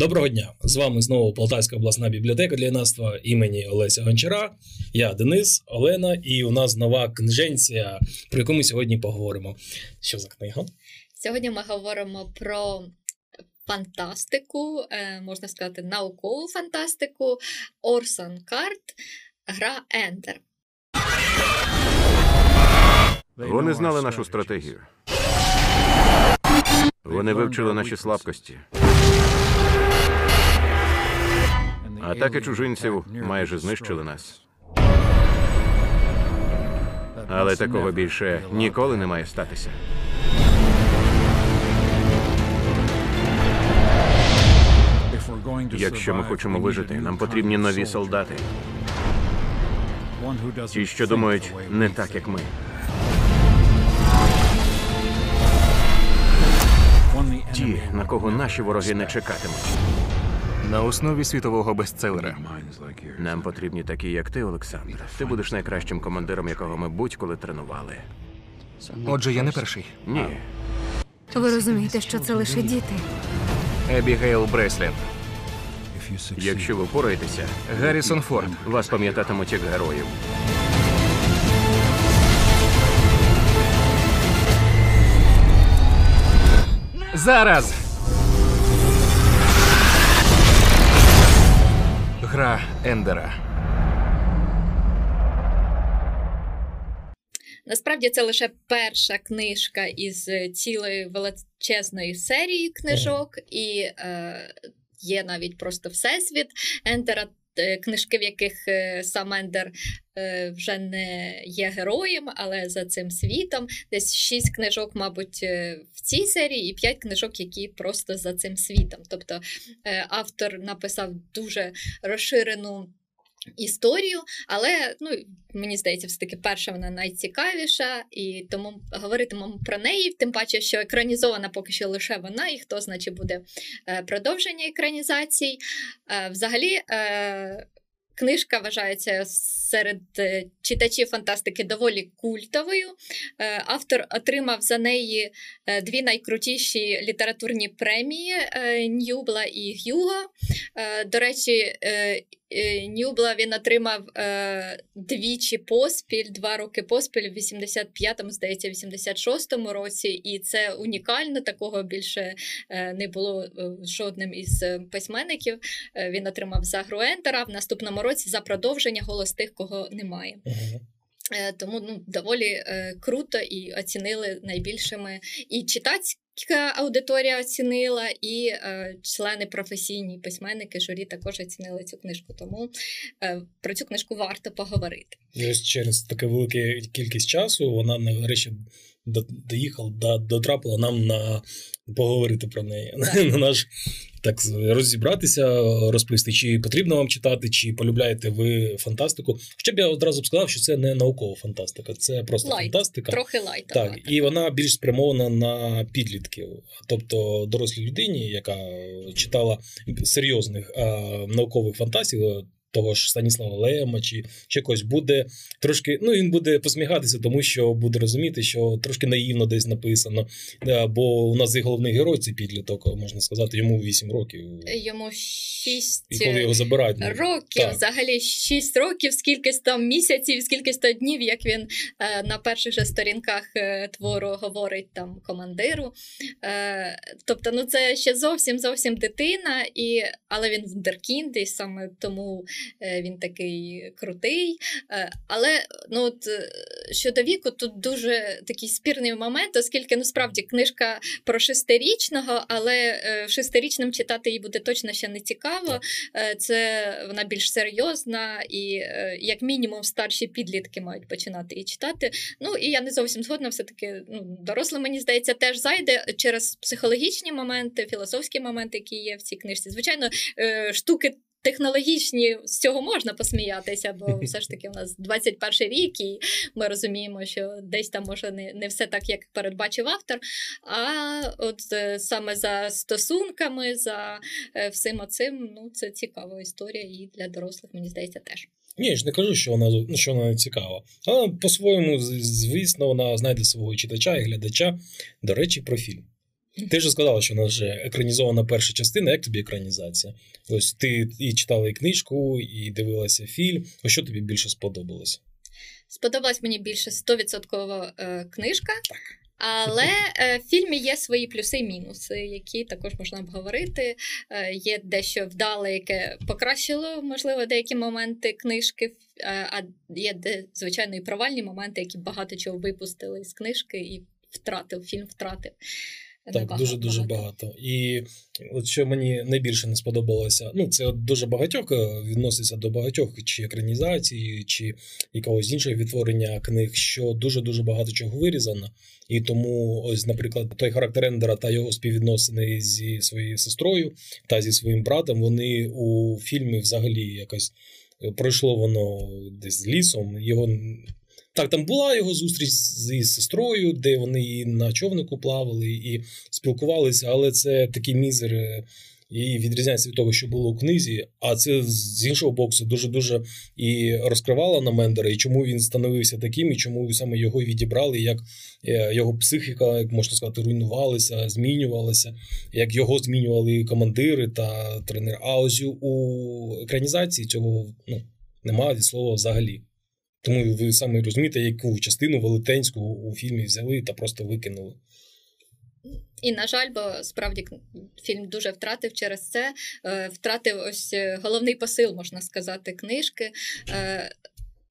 Доброго дня! З вами знову Полтавська обласна бібліотека для юнацтва імені Олеся Гончара. Я Денис, Олена, і у нас нова книженція, про яку ми сьогодні поговоримо. Що за книга? Сьогодні ми говоримо про фантастику, можна сказати, наукову фантастику. Орсон Карт, Гра Ендера. Вони знали нашу стратегію. Вони вивчили наші слабкості. Атаки чужинців майже знищили нас. Але такого більше ніколи не має статися. Якщо ми хочемо вижити, нам потрібні нові солдати. Ті, що думають не так, як ми. Ті, на кого наші вороги не чекатимуть. На основі світового бестселера. Нам потрібні такі, як ти, Олександр. Ти будеш найкращим командиром, якого ми будь-коли тренували. Отже, я не перший? Ні. Ви розумієте, що це лише діти? Ебігейл Бреслін. Якщо ви впораєтеся, Гаррісон Форд, вас пам'ятатимуть як героїв. Зараз! Гра Ендера. Насправді це лише перша книжка із цілої величезної серії книжок, і є навіть просто всесвіт Ендера, книжки, в яких сам Ендер вже не є героєм, але за цим світом. Десь 6 книжок, мабуть, в цій серії і 5 книжок, які просто за цим світом. Тобто автор написав дуже розширену історію, але, мені здається, все-таки перша вона найцікавіша, і тому говоритимемо про неї, тим паче, що екранізована поки що лише вона, і хто знає, чи буде продовження екранізацій. Взагалі, книжка вважається серед читачів фантастики доволі культовою. Автор отримав за неї 2 найкрутіші літературні премії Ньюбла і Гюго. До речі, Ньюбла він отримав 2 поспіль, 2 роки поспіль в 85-му, здається, 86-му році. І це унікально, такого більше не було жодним із письменників. Він отримав за Гру Ендера, в наступному році за продовження «Голос тих, кого немає». Тому доволі круто і оцінили найбільшими і читацька аудиторія оцінила, і члени професійні письменники, журі також оцінили цю книжку. Тому про цю книжку варто поговорити. І ось через таку велику кількість часу вона нарешті дотрапила нам на поговорити про неї, на наш розібратися, розповісти, чи потрібно вам читати, чи полюбляєте ви фантастику. Щоб я одразу б сказав, що це не наукова фантастика, це просто фантастика. Трохи лайт. Так, і вона більш спрямована на підлітків. Тобто дорослій людині, яка читала серйозних наукових фантастів, того ж Станіслава Лема чи якось буде трошки, він буде посміхатися, тому що буде розуміти, що трошки наївно десь написано. Бо у нас і головний герой це підліток, можна сказати, йому 8 років. Йому 6 років. І коли його забирають. Років, так. Взагалі 6 років, скільки там місяців, скільки то днів, як він на перших же сторінках твору говорить там командиру. Тобто, це ще зовсім дитина, але він вундеркінд, і саме тому він такий крутий. Але щодо віку, тут дуже такий спірний момент, оскільки справді книжка про 6-річного, але 6-річним читати її буде точно ще не цікаво. Вона більш серйозна, і як мінімум старші підлітки мають починати її читати. І я не зовсім згодна, все-таки доросле, мені здається, теж зайде через психологічні моменти, філософські моменти, які є в цій книжці. Звичайно, штуки технологічні, з цього можна посміятися, бо все ж таки у нас 21-й рік, і ми розуміємо, що десь там може не все так, як передбачив автор, а от саме за стосунками, за всім оцим, це цікава історія і для дорослих, мені здається, теж. Ні, я ж не кажу, що вона не цікава. Але по-своєму, звісно, вона знайде свого читача і глядача. До речі, про фільм. Ти ж сказала, що в нас же екранізована перша частина. Як тобі екранізація? Тобто ти і читала і книжку, і дивилася фільм. А що тобі більше сподобалось? Сподобалась мені більше 100% книжка. Так. Але в фільмі є свої плюси і мінуси, які також можна обговорити. Є дещо вдале, яке покращило, можливо, деякі моменти книжки, а є, звичайно, і провальні моменти, які багато чого випустили з книжки і втратив, фільм втратив. Так, дуже-дуже багато. І от що мені найбільше не сподобалося, ну це от дуже багатьох, відноситься до багатьох чи екранізації, чи якогось іншого відтворення книг, що дуже-дуже багато чого вирізано. І тому, ось, наприклад, той характер Ендера та його співвідносини зі своєю сестрою та зі своїм братом, вони у фільмі взагалі якось пройшло воно десь лісом, його... Так, там була його зустріч зі сестрою, де вони і на човнику плавали, і спілкувалися, але це такий мізер і відрізняється від того, що було у книзі, а це з іншого боксу дуже-дуже і розкривало нам Ендера, і чому він становився таким, і чому саме його відібрали, як його психіка, як можна сказати, руйнувалася, змінювалася, як його змінювали командири та тренери. А ось у екранізації цього немає від слова взагалі. Тому ви саме розумієте, яку частину велетенську у фільмі взяли та просто викинули. І, на жаль, бо справді фільм дуже втратив через це. Втратив ось головний посил, можна сказати, книжки.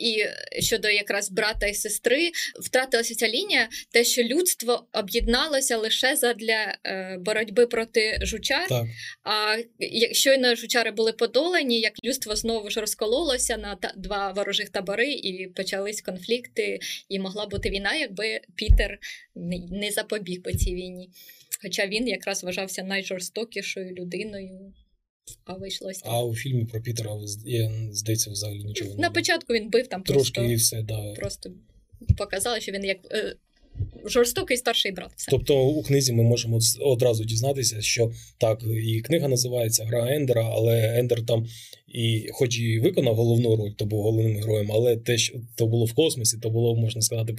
І щодо якраз брата і сестри, втратилася ця лінія, те, що людство об'єдналося лише задля боротьби проти жучар. Так. А щойно жучари були подолані, як людство знову ж розкололося на два ворожих табори, і почались конфлікти, і могла бути війна, якби Пітер не запобіг по цій війні. Хоча він якраз вважався найжорстокішою людиною. А вийшло так. А у фільмі про Пітера, здається, взагалі нічого не було. На початку він бив там трошки і все, да. Просто показали, що він як жорстокий старший брат. Все. Тобто у книзі ми можемо одразу дізнатися, що так, і книга називається «Гра Ендера», але Ендер там і хоч і виконав головну роль, то був головним героєм, але те, що то було в космосі, то було, можна сказати,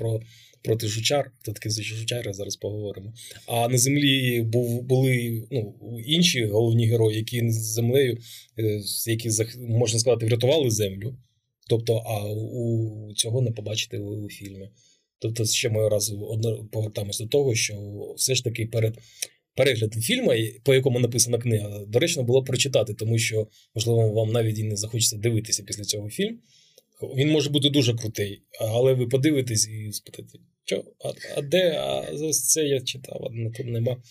проти жучар. Хто такі жучари, зараз поговоримо. А на землі були інші головні герої, які з землею, які, можна сказати, врятували землю. Тобто, а у цього не побачите ви у фільмі. Тобто, ще ми раз повертаємось до того, що все ж таки перед переглядом фільму, по якому написана книга, доречно було прочитати, тому що, можливо, вам навіть і не захочеться дивитися після цього фільм. Він може бути дуже крутий, але ви подивитесь і спитаєте, а де, а ось це я читав, а тут нема.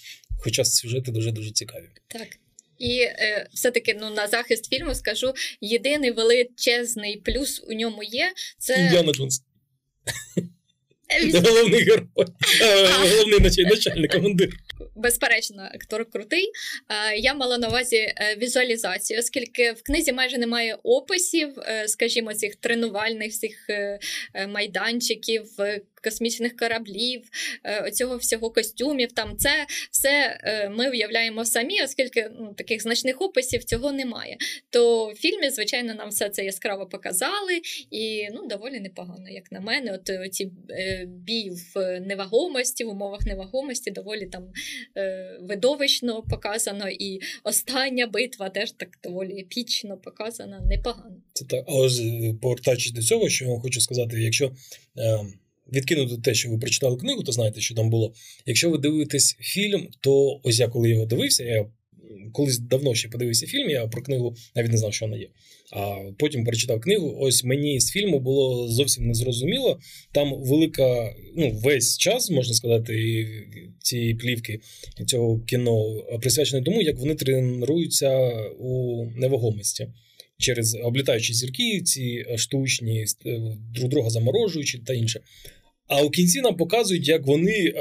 Хоча сюжети дуже-дуже цікаві. Так. І все-таки на захист фільму скажу, єдиний величезний плюс у ньому є, це... Індіана Джонс. Головний герой, головний начальник, командир. Безперечно, актор крутий. Я мала на увазі візуалізацію, оскільки в книзі майже немає описів, скажімо, цих тренувальних всіх майданчиків, космічних кораблів, оцього всього костюмів. Там це все ми уявляємо самі, оскільки таких значних описів цього немає. То в фільмі, звичайно, нам все це яскраво показали і доволі непогано, як на мене. От ці бій в невагомості, в умовах невагомості доволі там видовищно показано, і остання битва теж так доволі епічно показана, непогано. Це так, але повертаючись до цього, що я вам хочу сказати, якщо відкинути те, що ви прочитали книгу, то знаєте, що там було. Якщо ви дивитесь фільм, то ось я коли його дивився, я колись давно ще подивився фільм, я про книгу навіть не знав, що вона є. А потім перечитав книгу, ось мені з фільму було зовсім незрозуміло. Там велика, весь час, можна сказати, цієї плівки, цього кіно присвячено тому, як вони тренуються у невагомості. Через облітаючі зірки, ці штучні, друг друга заморожуючі та інше. А у кінці нам показують, як вони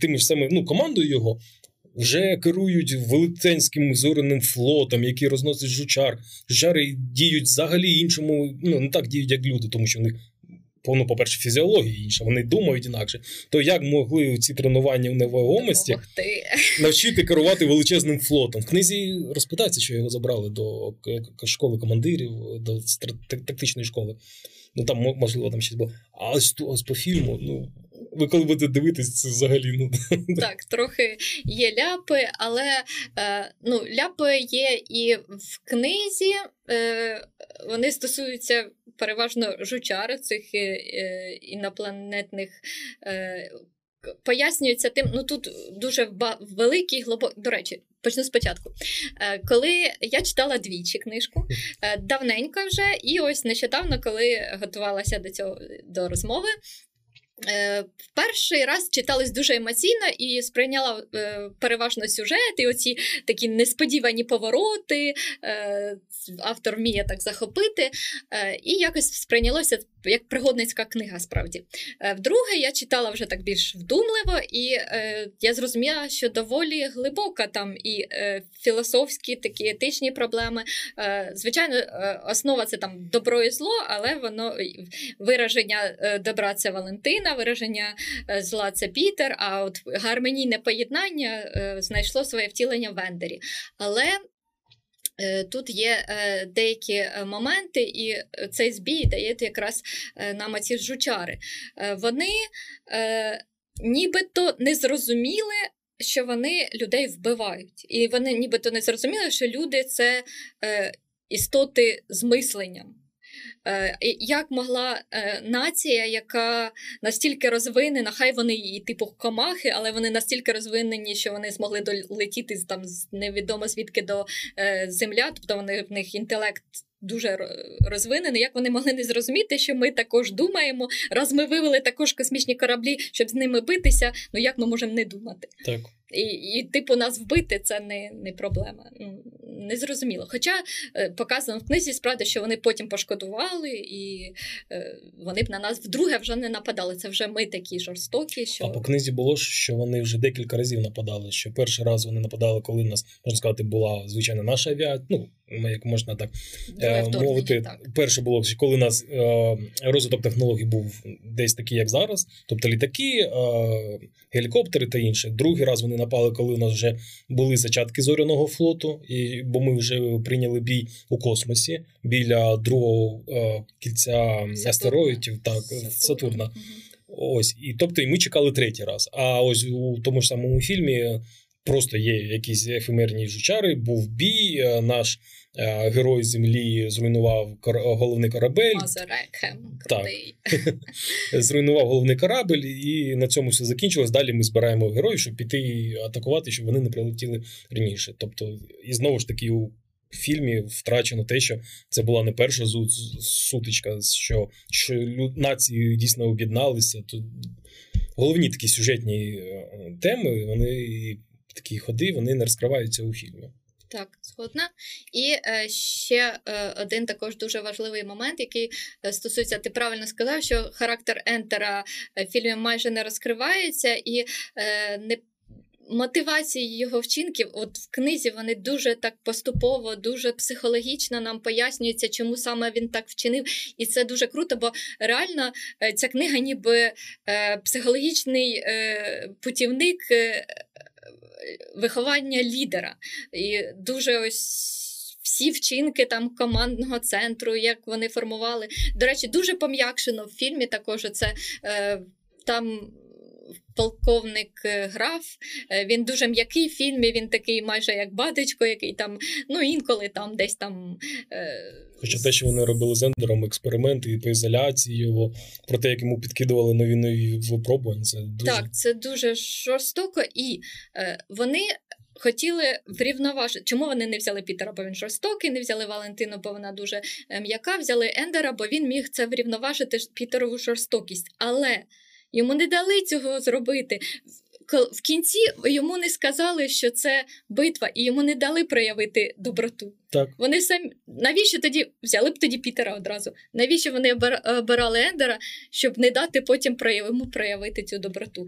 тими ж самими, командою його, вже керують велетенським зоряним флотом, який розносить жучар. Жучари діють взагалі іншому, не так діють, як люди, тому що в них, по-перше, фізіологія інша, вони думають інакше. То як могли ці тренування в невагомості навчити керувати величезним флотом? В книзі розпитається, що його забрали до школи командирів, до тактичної школи. Там, можливо, там щось було. А ось по фільму, Ви коли будете дивитись, це взагалі... Так, трохи є ляпи, але ляпи є і в книзі. Вони стосуються переважно жучар, цих інопланетних... Пояснюється тим, тут дуже великий, глибокий... До речі, почну спочатку. Коли я читала двічі книжку, давненько вже, і ось нещодавно, коли готувалася до розмови, в перший раз читалась дуже емоційно і сприйняла переважно сюжет і оці такі несподівані повороти, автор вміє так захопити, і якось сприйнялося як пригодницька книга справді. Вдруге, я читала вже так більш вдумливо, і я зрозуміла, що доволі глибока там і філософські, такі етичні проблеми. Звичайно, основа це там добро і зло, але воно вираження добра це Валентина, вираження зла – це Пітер, а от гармонійне поєднання знайшло своє втілення в Ендері. Але тут є деякі моменти, і цей збій дає якраз нам оці жучари. Вони нібито не зрозуміли, що вони людей вбивають. І вони нібито не зрозуміли, що люди – це істоти з мисленням. Як могла нація, яка настільки розвинена, хай вони і типу комахи, але вони настільки розвинені, що вони змогли долетіти там невідомо звідки до земля, тобто в них інтелект дуже розвинений, як вони могли не зрозуміти, що ми також думаємо, раз ми вивели також космічні кораблі, щоб з ними битися, як ми можемо не думати? Так. І нас вбити – це не проблема. Незрозуміло. Хоча показано в книзі, справді, що вони потім пошкодували, і вони б на нас вдруге вже не нападали. Це вже ми такі жорстокі. Що... А по книзі було, що вони вже декілька разів нападали. Що перший раз вони нападали, коли в нас, можна сказати, була, звичайно, наша авіація. Як можна так мовити. Так. Перше було, коли нас розвиток технологій був десь такий, як зараз. Тобто літаки, гелікоптери та інше. Другий раз вони напали, коли у нас вже були зачатки зоряного флоту, бо ми вже прийняли бій у космосі біля другого кільця астероїдів, Сатурна. Угу. Ось, і ми чекали третій раз. А ось у тому ж самому фільмі просто є якісь ефемерні жучари, був бій, наш герой землі зруйнував головний корабель. Зруйнував головний корабель, і на цьому все закінчилось. Далі ми збираємо героїв, щоб піти атакувати, щоб вони не прилетіли раніше. Тобто, і знову ж таки, у фільмі втрачено те, що це була не перша сутичка, що нації дійсно об'єдналися. Тут головні такі сюжетні теми, вони такі ходи, вони не розкриваються у фільмі. Так, згодна. І ще один також дуже важливий момент, який стосується, ти правильно сказав, що характер Ендера в фільмі майже не розкривається, і мотивації його вчинків, в книзі вони дуже так поступово, дуже психологічно нам пояснюються, чому саме він так вчинив, і це дуже круто, бо реально ця книга ніби психологічний путівник виховання лідера. І дуже всі вчинки там командного центру, як вони формували. До речі, дуже пом'якшено в фільмі також це там полковник граф, він дуже м'який в фільмі, він такий майже як батечко, який там, інколи там десь там... Хоча те, що вони робили з Ендером експерименти і по ізоляції його, про те, як йому підкидували нові випробування, це дуже... Так, це дуже жорстоко, і вони... хотіли врівноважити. Чому вони не взяли Пітера, бо він жорстокий, не взяли Валентину, бо вона дуже м'яка, взяли Ендера, бо він міг це врівноважити Пітерову жорстокість. Але йому не дали цього зробити. В кінці йому не сказали, що це битва, і йому не дали проявити доброту. Так. Вони самі... Навіщо тоді? Взяли б тоді Пітера одразу. Навіщо вони обирали Ендера, щоб не дати потім йому проявити цю доброту?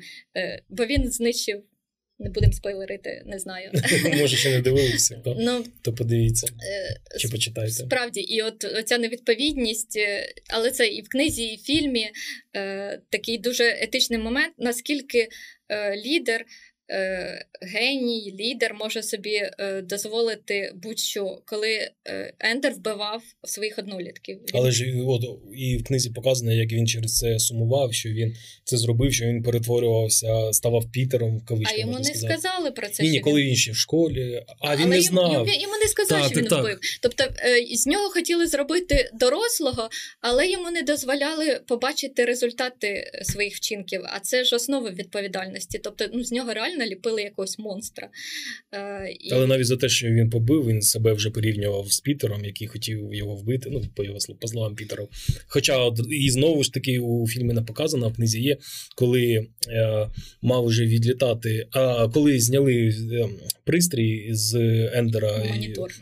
Бо він знищив... Не будемо спойлерити, не знаю. Може, ще не дивилися, то подивіться, чи почитайте. Справді, і оця невідповідність, але це і в книзі, і в фільмі такий дуже етичний момент, наскільки лідер геній, лідер може собі дозволити будь-що, коли Ендер вбивав своїх однолітків. Але ж от, і в книзі показано, як він через це сумував, що він це зробив, що він перетворювався, ставав Пітером, в кавичках. А йому не сказали про це. Ні, коли він ще в школі, він не знав. Йому не сказали, що він вбив. Тобто з нього хотіли зробити дорослого, але йому не дозволяли побачити результати своїх вчинків, а це ж основа відповідальності. Тобто з нього реально наліпили якогось монстра. Але навіть за те, що він побив, він себе вже порівнював з Пітером, який хотів його вбити, ну, по словам Пітера. Хоча, і знову ж таки, у фільмі не показано, в книзі є, коли мав вже відлітати, коли зняли пристрій з Ендера,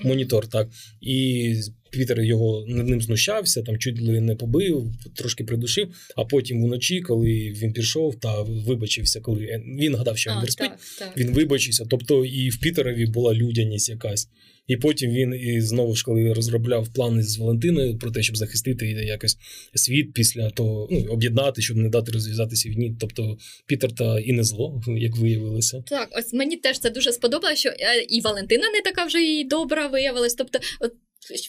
монітор, так, і Пітер його над ним знущався, там чуть ли не побив, трошки придушив, а потім вночі, коли він пішов та вибачився, коли він гадав, що Ендер спить, він вибачився. Тобто і в Пітерові була людяність якась. І потім він і знову ж, коли розробляв плани з Валентиною про те, щоб захистити якось світ після того, ну, об'єднати, щоб не дати розв'язатися війні. Тобто Пітер та і не зло, як виявилося. Так, ось мені теж це дуже сподобалося, що і Валентина не така вже і добра виявилась. Тобто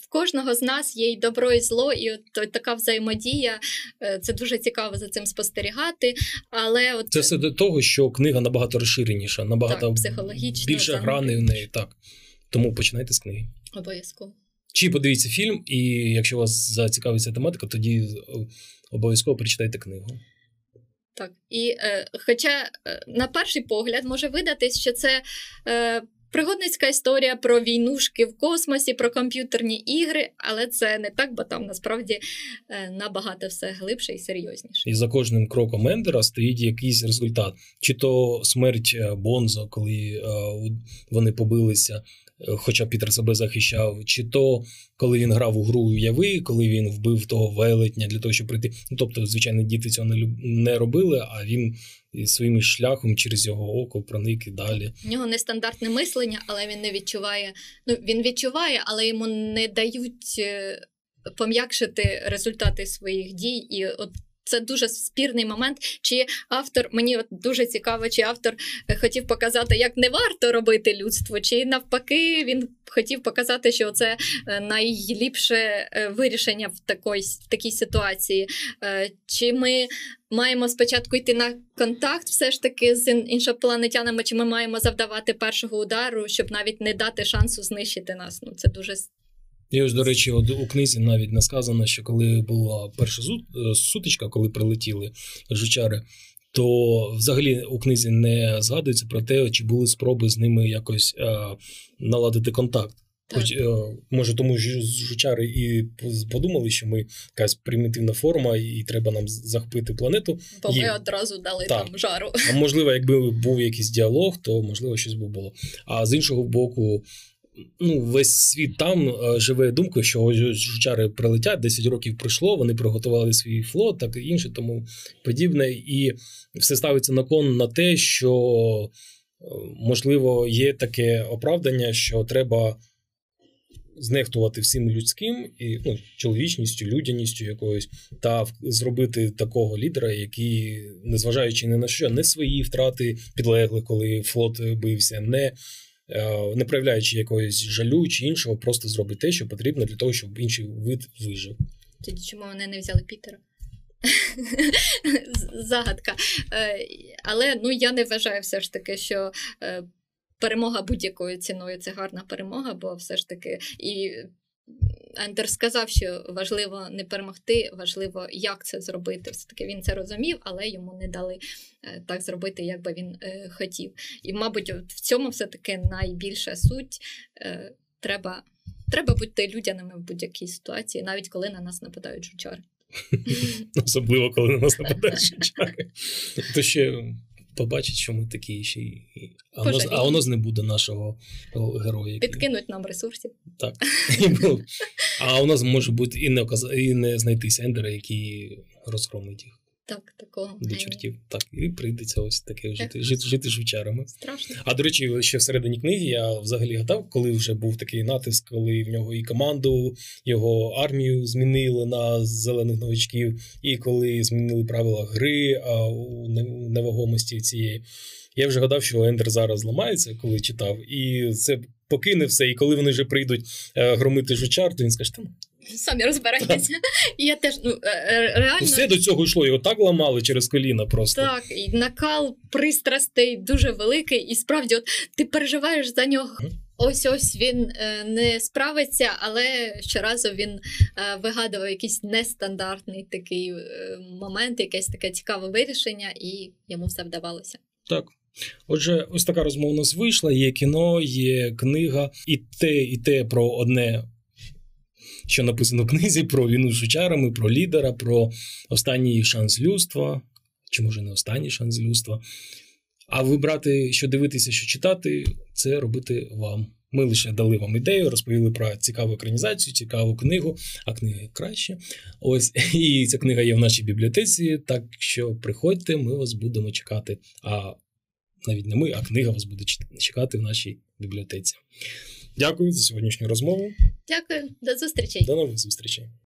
в кожного з нас є і добро, і зло, і от така взаємодія. Це дуже цікаво за цим спостерігати. Але от... Це все до того, що книга набагато розширеніша, набагато більше грани в неї. Так. Тому починайте з книги. Обов'язково. Чи подивіться фільм, і якщо вас зацікавиться тематика, тоді обов'язково прочитайте книгу. Так. І хоча на перший погляд може видатись, що це... пригодницька історія про війнушки в космосі, про комп'ютерні ігри, але це не так, бо там насправді набагато все глибше і серйозніше. І за кожним кроком Ендера стоїть якийсь результат. Чи то смерть Бонзо, коли вони побилися, хоча Пітер себе захищав, чи то коли він грав у гру уяви, коли він вбив того велетня для того, щоб прийти. Ну, тобто, звичайно, діти цього не робили, а він своїм шляхом через його око проник і далі. У нього нестандартне мислення, але він не відчуває. Ну, він відчуває, але йому не дають пом'якшити результати своїх дій. І от це дуже спірний момент, чи автор, мені от дуже цікаво, чи автор хотів показати, як не варто робити людство, чи навпаки він хотів показати, що це найліпше вирішення в такій ситуації. Чи ми маємо спочатку йти на контакт все ж таки з іншопланетянами, чи ми маємо завдавати першого удару, щоб навіть не дати шансу знищити нас. Ну, це дуже... І ось, до речі, у книзі навіть не сказано, що коли була перша сутичка, коли прилетіли жучари, то взагалі у книзі не згадується про те, чи були спроби з ними якось наладити контакт. Хоч, може, тому жучари і подумали, що ми якась примітивна форма і треба нам захопити планету. Бо ми одразу дали там жару. А можливо, якби був якийсь діалог, то можливо щось би було. А з іншого боку, ну, весь світ там живе думкою, що жучари прилетять, 10 років пройшло, вони приготували свій флот, так і інше, тому подібне. І все ставиться на кон на те, що, можливо, є таке оправдання, що треба знехтувати всім людським, і, ну, чоловічністю, людяністю якоюсь, та зробити такого лідера, який, незважаючи ні на що, не свої втрати підлегли, коли флот бився, не проявляючи якоїсь жалю чи іншого, просто зробить те, що потрібно для того, щоб інший вид вижив. Тоді чому вони не взяли Пітера? Загадка. Але, ну, я не вважаю все ж таки, що перемога будь-якою ціною – це гарна перемога, бо все ж таки і Ендер сказав, що важливо не перемогти, важливо, як це зробити. Все-таки він це розумів, але йому не дали так зробити, як би він хотів. І, мабуть, в цьому все-таки найбільша суть. Треба бути людяними в будь-якій ситуації, навіть коли на нас нападають жучари. Особливо, коли на нас нападають жучари. То ще побачить, що ми такі ще й... А воно не буде нашого героя. Підкинуть нам ресурсів. Так. А у нас може бути і не знайтися Ендера, який розгромить їх. Так, такого. До чортів. Так, і прийдеться ось таке жити жучарами. Страшно. А, до речі, ще всередині книги я взагалі гадав, коли вже був такий натиск, коли в нього і команду, його армію змінили на зелених новичків, і коли змінили правила гри у невагомості цієї. Я вже гадав, що Ендер зараз зламається, коли читав, і це покине все, і коли вони вже прийдуть громити жучар, то він скаже, там... Самі розбирайтеся. І я теж, реально... Все до цього йшло, його так ламали через коліна просто. Так, і накал пристрастей дуже великий, і справді, от ти переживаєш за нього. Ось-ось він не справиться, але щоразу він вигадував якийсь нестандартний такий момент, якесь таке цікаве вирішення, і йому все вдавалося. Так. Отже, ось така розмова у нас вийшла. Є кіно, є книга, і те про одне, що написано в книзі, про війну з жучарами, про лідера, про останній шанс людства, чи може не останній шанс людства. А вибрати, що дивитися, що читати, це робити вам. Ми лише дали вам ідею, розповіли про цікаву екранізацію, цікаву книгу, а книги краще. Ось, і ця книга є в нашій бібліотеці, так що приходьте, ми вас будемо чекати. А навіть не ми, а книга вас буде чекати в нашій бібліотеці. Дякую за сьогоднішню розмову. Дякую. До зустрічей. До нових зустрічей.